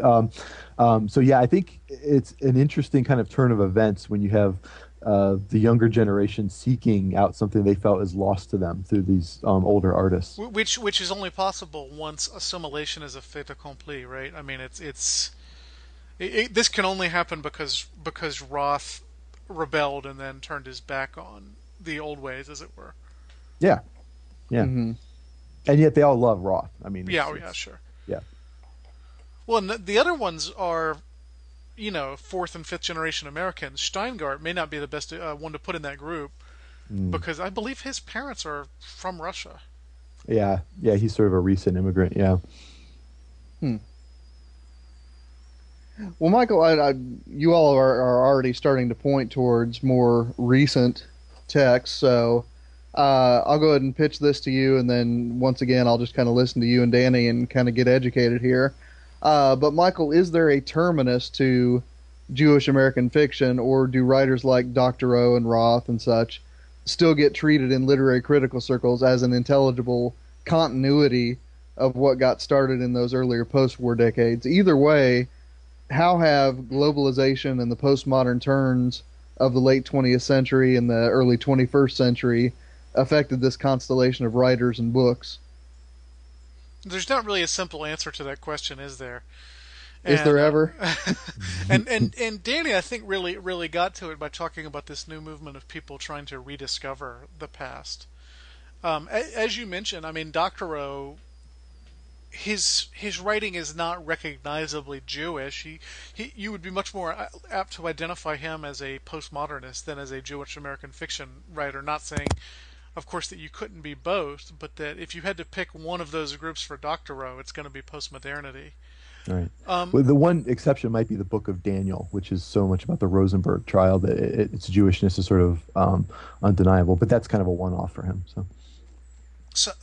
so yeah, I think it's an interesting kind of turn of events when you have the younger generation seeking out something they felt is lost to them through these older artists. Which is only possible once assimilation is a fait accompli, right? I mean, this can only happen because Roth rebelled and then turned his back on the old ways, as it were. Yeah. And yet they all love Roth. I mean, sure. Yeah. Well, and the other ones are, you know, fourth and fifth generation Americans. Steingart may not be the best one to put in that group because I believe his parents are from Russia. Yeah, he's sort of a recent immigrant. Well, Michael, you all are already starting to point towards more recent texts, so I'll go ahead and pitch this to you, and then once again I'll just kind of listen to you and Danny and kind of get educated here. But Michael, is there a terminus to Jewish American fiction, or do writers like Doctorow and Roth and such still get treated in literary critical circles as an intelligible continuity of what got started in those earlier post-war decades? Either way, how have globalization and the postmodern turns of the late 20th century and the early 21st century affected this constellation of writers and books? There's not really a simple answer to that question, is there? And, is there ever? and Danny, I think, really got to it by talking about this new movement of people trying to rediscover the past. As you mentioned, I mean, Doctorow, his writing is not recognizably Jewish. He you would be much more apt to identify him as a postmodernist than as a Jewish American fiction writer. Not saying, of course, that you couldn't be both, but that if you had to pick one of those groups for Doctorow, it's going to be postmodernity. Right. Well, the one exception might be the Book of Daniel, which is so much about the Rosenberg trial that its Jewishness is sort of undeniable. But that's kind of a one-off for him.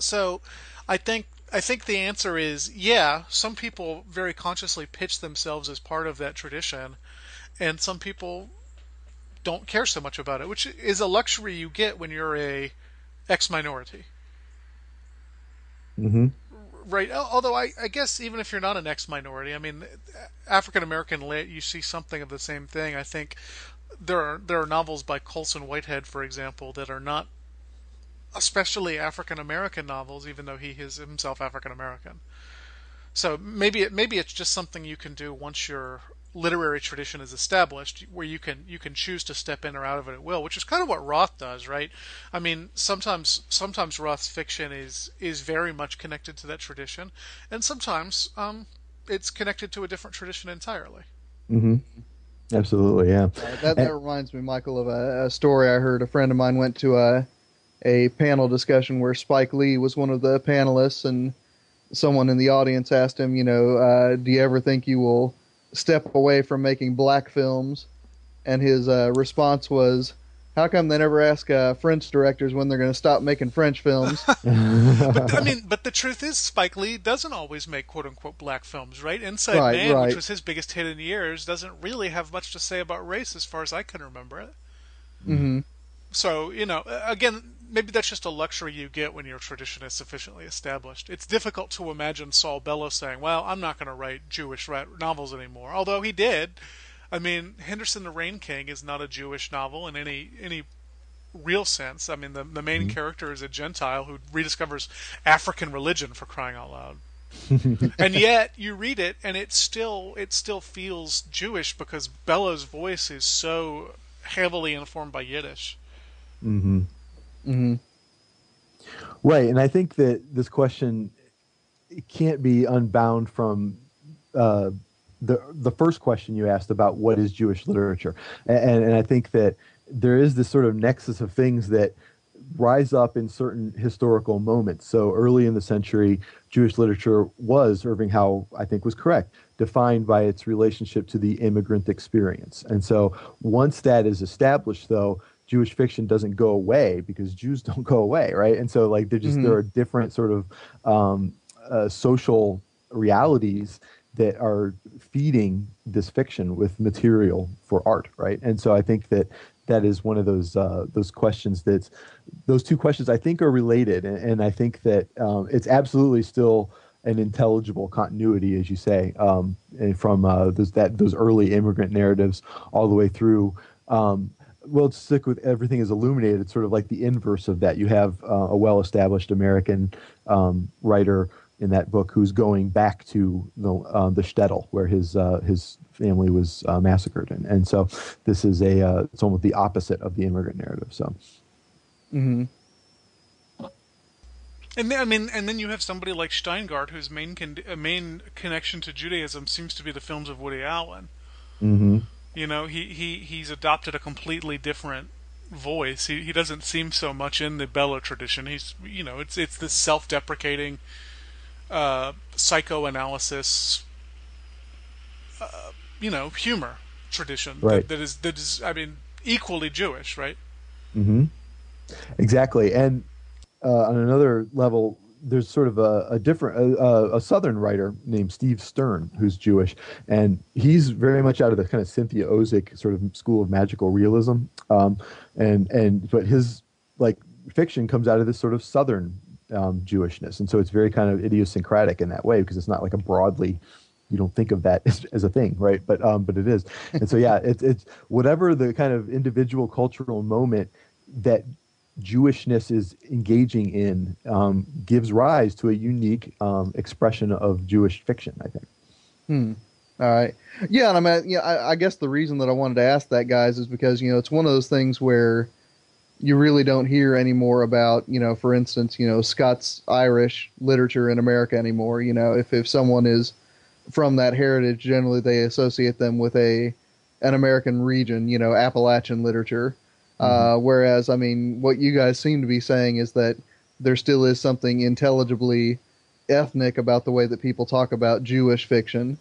So I think the answer is yeah. Some people very consciously pitch themselves as part of that tradition, and some people don't care so much about it, which is a luxury you get when you're a ex-minority. Mm-hmm. Right. Although I guess even if you're not an ex-minority, I mean, African-American lit, you see something of the same thing. I think there are novels by Colson Whitehead, for example, that are not especially African-American novels, even though he is himself African-American. So maybe it's just something you can do once your literary tradition is established, where you can choose to step in or out of it at will, which is kind of what Roth does, right? I mean, sometimes Roth's fiction is very much connected to that tradition, and sometimes it's connected to a different tradition entirely. Mm-hmm. Absolutely, yeah. That reminds me, Michael, of a story I heard. A friend of mine went to a panel discussion where Spike Lee was one of the panelists, and someone in the audience asked him, do you ever think you will step away from making black films? And his response was, how come they never ask French directors when they're going to stop making French films? but the truth is, Spike Lee doesn't always make quote-unquote black films, right? Inside Man, which was his biggest hit in years, doesn't really have much to say about race as far as I can remember it. Mm-hmm. So, again, maybe that's just a luxury you get when your tradition is sufficiently established. It's difficult to imagine Saul Bellow saying, well, I'm not going to write Jewish novels anymore. Although he did. I mean, Henderson the Rain King is not a Jewish novel in any real sense. I mean, the main mm-hmm. character is a Gentile who rediscovers African religion, for crying out loud. And yet you read it and it still feels Jewish because Bellow's voice is so heavily informed by Yiddish. Mm-hmm. Mm-hmm. Right, and I think that this question can't be unbound from the first question you asked about what is Jewish literature, and I think that there is this sort of nexus of things that rise up in certain historical moments. So early in the century, Jewish literature was, Irving Howe, I think, was correct, defined by its relationship to the immigrant experience. And so once that is established, though, Jewish fiction doesn't go away because Jews don't go away, right? And so, like, they're just mm-hmm. there are different sort of social realities that are feeding this fiction with material for art, right? And so, I think that is one of those questions. Those two questions I think are related, and I think that it's absolutely still an intelligible continuity, as you say, and from those early immigrant narratives all the way through. Well, to stick with everything is illuminated, it's sort of like the inverse of that. You have a well-established American writer in that book who's going back to the shtetl where his family was massacred, and so this is it's almost the opposite of the immigrant narrative. So, mm-hmm. and then you have somebody like Steingart, whose main connection to Judaism seems to be the films of Woody Allen. Mm-hmm. You know, he's adopted a completely different voice. He doesn't seem so much in the Bellow tradition. He's, it's this self-deprecating psychoanalysis, humor tradition, right? that is I mean, equally Jewish, right? Mm-hmm. Exactly. And on another level, there's sort of a different Southern writer named Steve Stern who's Jewish, and he's very much out of the kind of Cynthia Ozick sort of school of magical realism, but his like fiction comes out of this sort of Southern Jewishness, and so it's very kind of idiosyncratic in that way because it's not like a broadly you don't think of that as a thing, right? But it is. And so, yeah, it's whatever the kind of individual cultural moment that Jewishness is engaging in gives rise to a unique expression of Jewish fiction, I think. Hmm. All right. Yeah, and I guess the reason that I wanted to ask that, guys, is because, you know, it's one of those things where you really don't hear anymore about, you know, for instance, you know, Scots-Irish literature in America anymore. You know, if someone is from that heritage, generally they associate them with an American region, you know, Appalachian literature. Mm-hmm. Whereas, I mean, what you guys seem to be saying is that there still is something intelligibly ethnic about the way that people talk about Jewish fiction.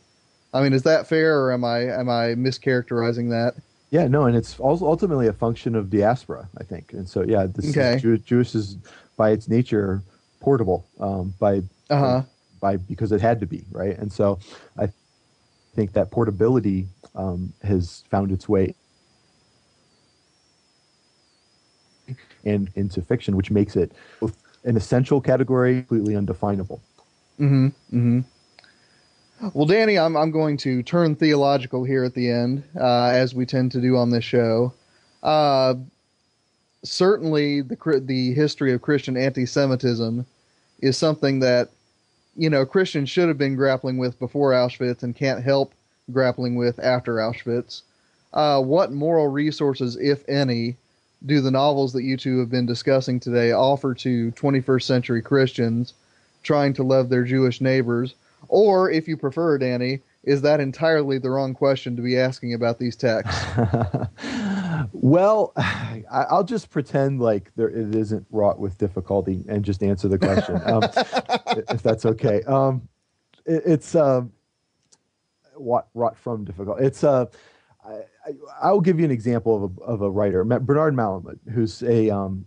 I mean, is that fair, or am I mischaracterizing that? Yeah, no, and it's also ultimately a function of diaspora, I think. And so, yeah, this is Jewish is by its nature portable, because it had to be, right? And so, I think that portability has found its way into fiction, which makes it both an essential category, completely undefinable. Mm-hmm. Mm-hmm. Well, Danny, I'm going to turn theological here at the end, as we tend to do on this show. Certainly, the history of Christian anti-Semitism is something that, you know, Christians should have been grappling with before Auschwitz and can't help grappling with after Auschwitz. What moral resources, if any, do the novels that you two have been discussing today offer to 21st century Christians trying to love their Jewish neighbors? Or, if you prefer, Danny, is that entirely the wrong question to be asking about these texts? Well, I'll just pretend like it isn't wrought with difficulty and just answer the question, if that's okay. It's wrought from difficulty. It's I'll give you an example of a writer, Bernard Malamud, who's one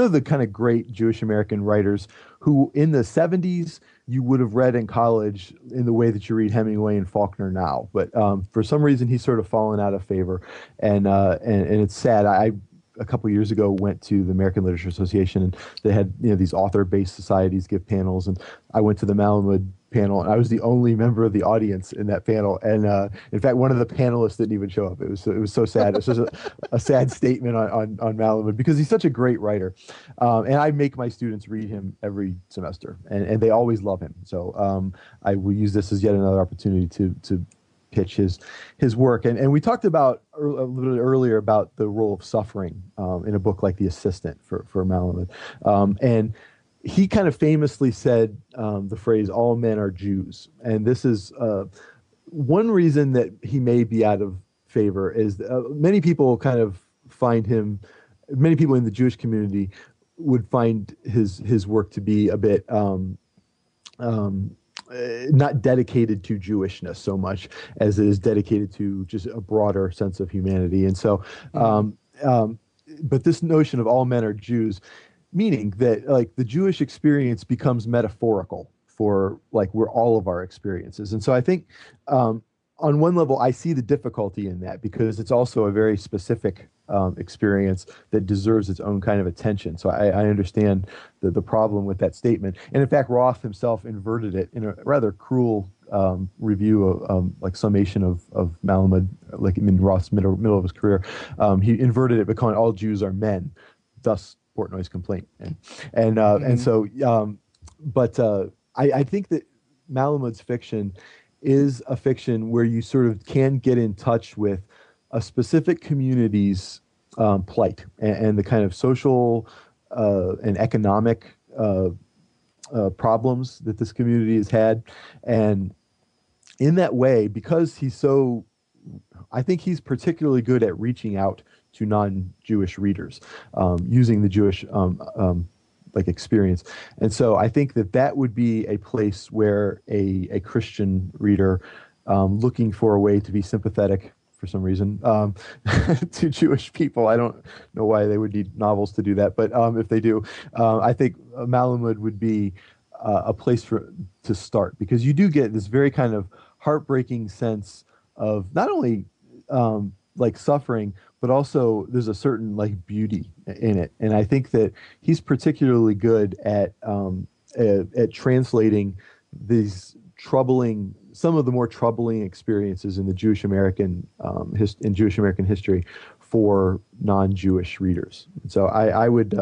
of the kind of great Jewish American writers who in the 70s you would have read in college in the way that you read Hemingway and Faulkner now. But for some reason, he's sort of fallen out of favor. And it's sad. I a couple years ago went to the American Literature Association, and they had, you know, these author-based societies give panels. And I went to the Malamud panel, and I was the only member of the audience in that panel. And in fact, one of the panelists didn't even show up. It was so sad. It was just a sad statement on Malamud, because he's such a great writer. And I make my students read him every semester, and they always love him. So I will use this as yet another opportunity to pitch his work. And we talked about a little earlier about the role of suffering in a book like The Assistant for Malamud. And he kind of famously said the phrase, "all men are Jews." And this is one reason that he may be out of favor is many people kind of find him, many people in the Jewish community would find his work to be a bit not dedicated to Jewishness so much as it is dedicated to just a broader sense of humanity. And so, but this notion of all men are Jews, meaning that like the Jewish experience becomes metaphorical for like we're all of our experiences. And so I think on one level, I see the difficulty in that, because it's also a very specific experience that deserves its own kind of attention. So I understand the problem with that statement. And in fact, Roth himself inverted it in a rather cruel review of summation of Malamud, like in Roth's middle of his career. He inverted it by calling all Jews are men, thus Portnoy's Complaint. And so I think that Malamud's fiction is a fiction where you sort of can get in touch with a specific community's plight and the kind of social and economic problems that this community has had. And in that way, because I think he's particularly good at reaching out to non-Jewish readers, using the Jewish experience. And so I think that would be a place where a Christian reader looking for a way to be sympathetic for some reason to Jewish people. I don't know why they would need novels to do that, but if they do, I think Malamud would be a place to start, because you do get this very kind of heartbreaking sense of not only suffering, but also there's a certain like beauty in it. And I think that he's particularly good at translating these troubling, some of the more troubling experiences in the Jewish American in Jewish American history for non-Jewish readers. So I would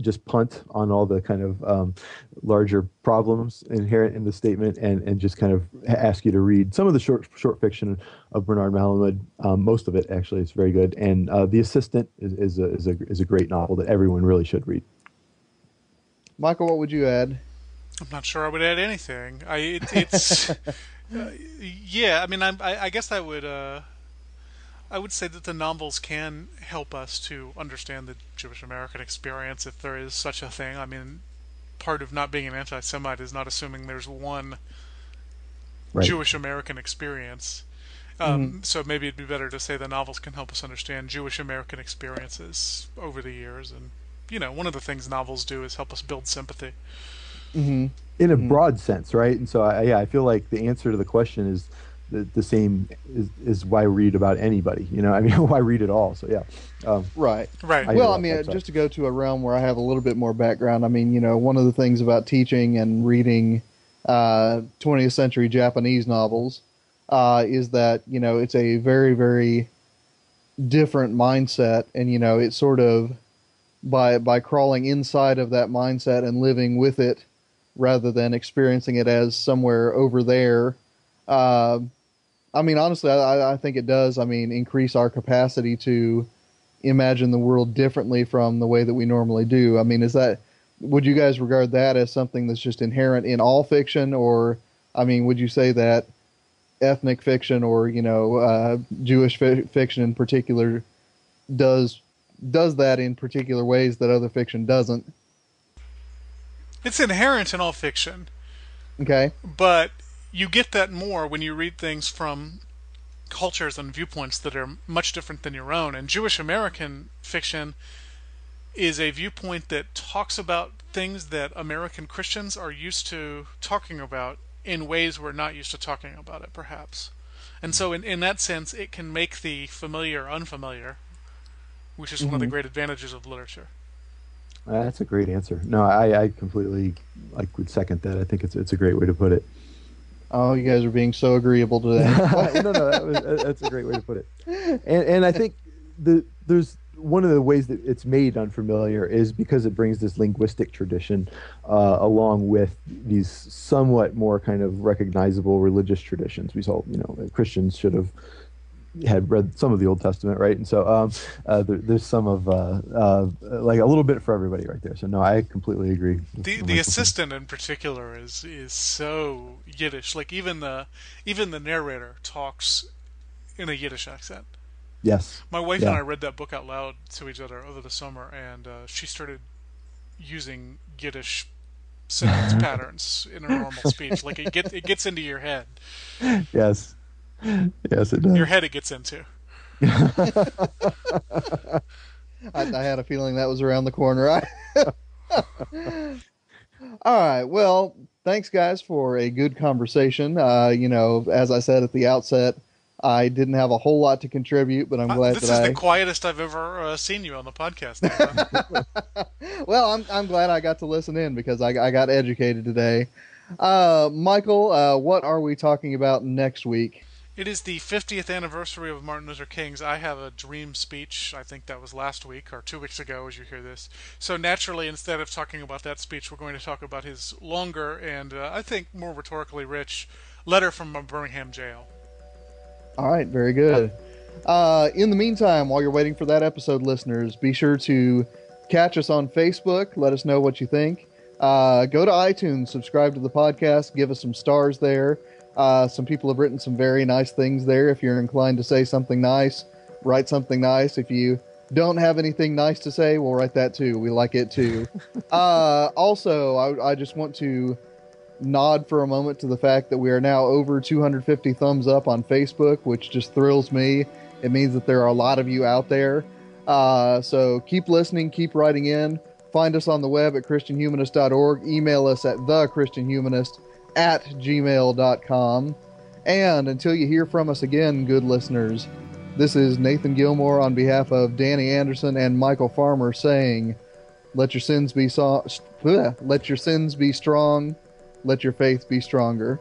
just punt on all the kind of larger problems inherent in the statement, and just kind of ask you to read some of the short fiction of Bernard Malamud. Most of it, actually, is very good. And The Assistant is a great novel that everyone really should read. Michael, what would you add? I'm not sure I would add anything. It's yeah. I mean, I guess I would say that the novels can help us to understand the Jewish American experience, if there is such a thing. I mean, part of not being an anti-Semite is not assuming there's one right Jewish American experience. So maybe it'd be better to say the novels can help us understand Jewish American experiences over the years, and one of the things novels do is help us build sympathy. Mm-hmm. In a broad sense, right? And so, I feel like the answer to the question is the same is why read about anybody? I mean, why read at all? So, yeah. Right. Just to go to a realm where I have a little bit more background, one of the things about teaching and reading 20th century Japanese novels is that, it's a very, very different mindset. And, it's sort of by crawling inside of that mindset and living with it, rather than experiencing it as somewhere over there. Honestly, I think it does, increase our capacity to imagine the world differently from the way that we normally do. Would you guys regard that as something that's just inherent in all fiction? Or, would you say that ethnic fiction or, Jewish fiction in particular does that in particular ways that other fiction doesn't? It's inherent in all fiction. Okay. But you get that more when you read things from cultures and viewpoints that are much different than your own. And Jewish American fiction is a viewpoint that talks about things that American Christians are used to talking about in ways we're not used to talking about it, perhaps. And so in that sense, it can make the familiar unfamiliar, which is one of the great advantages of literature. That's a great answer. No, I completely would second that. I think it's a great way to put it. Oh, you guys are being so agreeable today. No, that's a great way to put it. And I think there's one of the ways that it's made unfamiliar is because it brings this linguistic tradition along with these somewhat more kind of recognizable religious traditions. We saw, Christians should have had read some of the Old Testament, right? And so there's some of a little bit for everybody right there. So no, I completely agree. The Assistant in particular is so Yiddish. Even the narrator talks in a Yiddish accent. Yes. My wife and I read that book out loud to each other over the summer, and she started using Yiddish sentence patterns in her normal speech. It gets into your head. Yes. Yes, it does. Your head it gets into. I had a feeling that was around the corner. All right. Well, thanks, guys, for a good conversation. As I said at the outset, I didn't have a whole lot to contribute, but I'm glad that this is the quietest I've ever seen you on the podcast. Well, I'm glad I got to listen in because I got educated today. Michael, what are we talking about next week? It is the 50th anniversary of Martin Luther King's I Have a Dream speech. I think that was last week or 2 weeks ago as you hear this. So naturally, instead of talking about that speech, we're going to talk about his longer and, I think, more rhetorically rich letter from a Birmingham jail. All right, very good. In the meantime, while you're waiting for that episode, listeners, be sure to catch us on Facebook. Let us know what you think. Go to iTunes, subscribe to the podcast, give us some stars there. Some people have written some very nice things there. If you're inclined to say something nice, write something nice. If you don't have anything nice to say, we'll write that too. We like it too. Also, I just want to nod for a moment to the fact that we are now over 250 thumbs up on Facebook, which just thrills me. It means that there are a lot of you out there. So keep listening, keep writing in. Find us on the web at christianhumanist.org. Email us at thechristianhumanist@gmail.com. And until you hear from us again, good listeners, this is Nathan Gilmore on behalf of Danny Anderson and Michael Farmer saying, let your sins be strong, let your faith be stronger.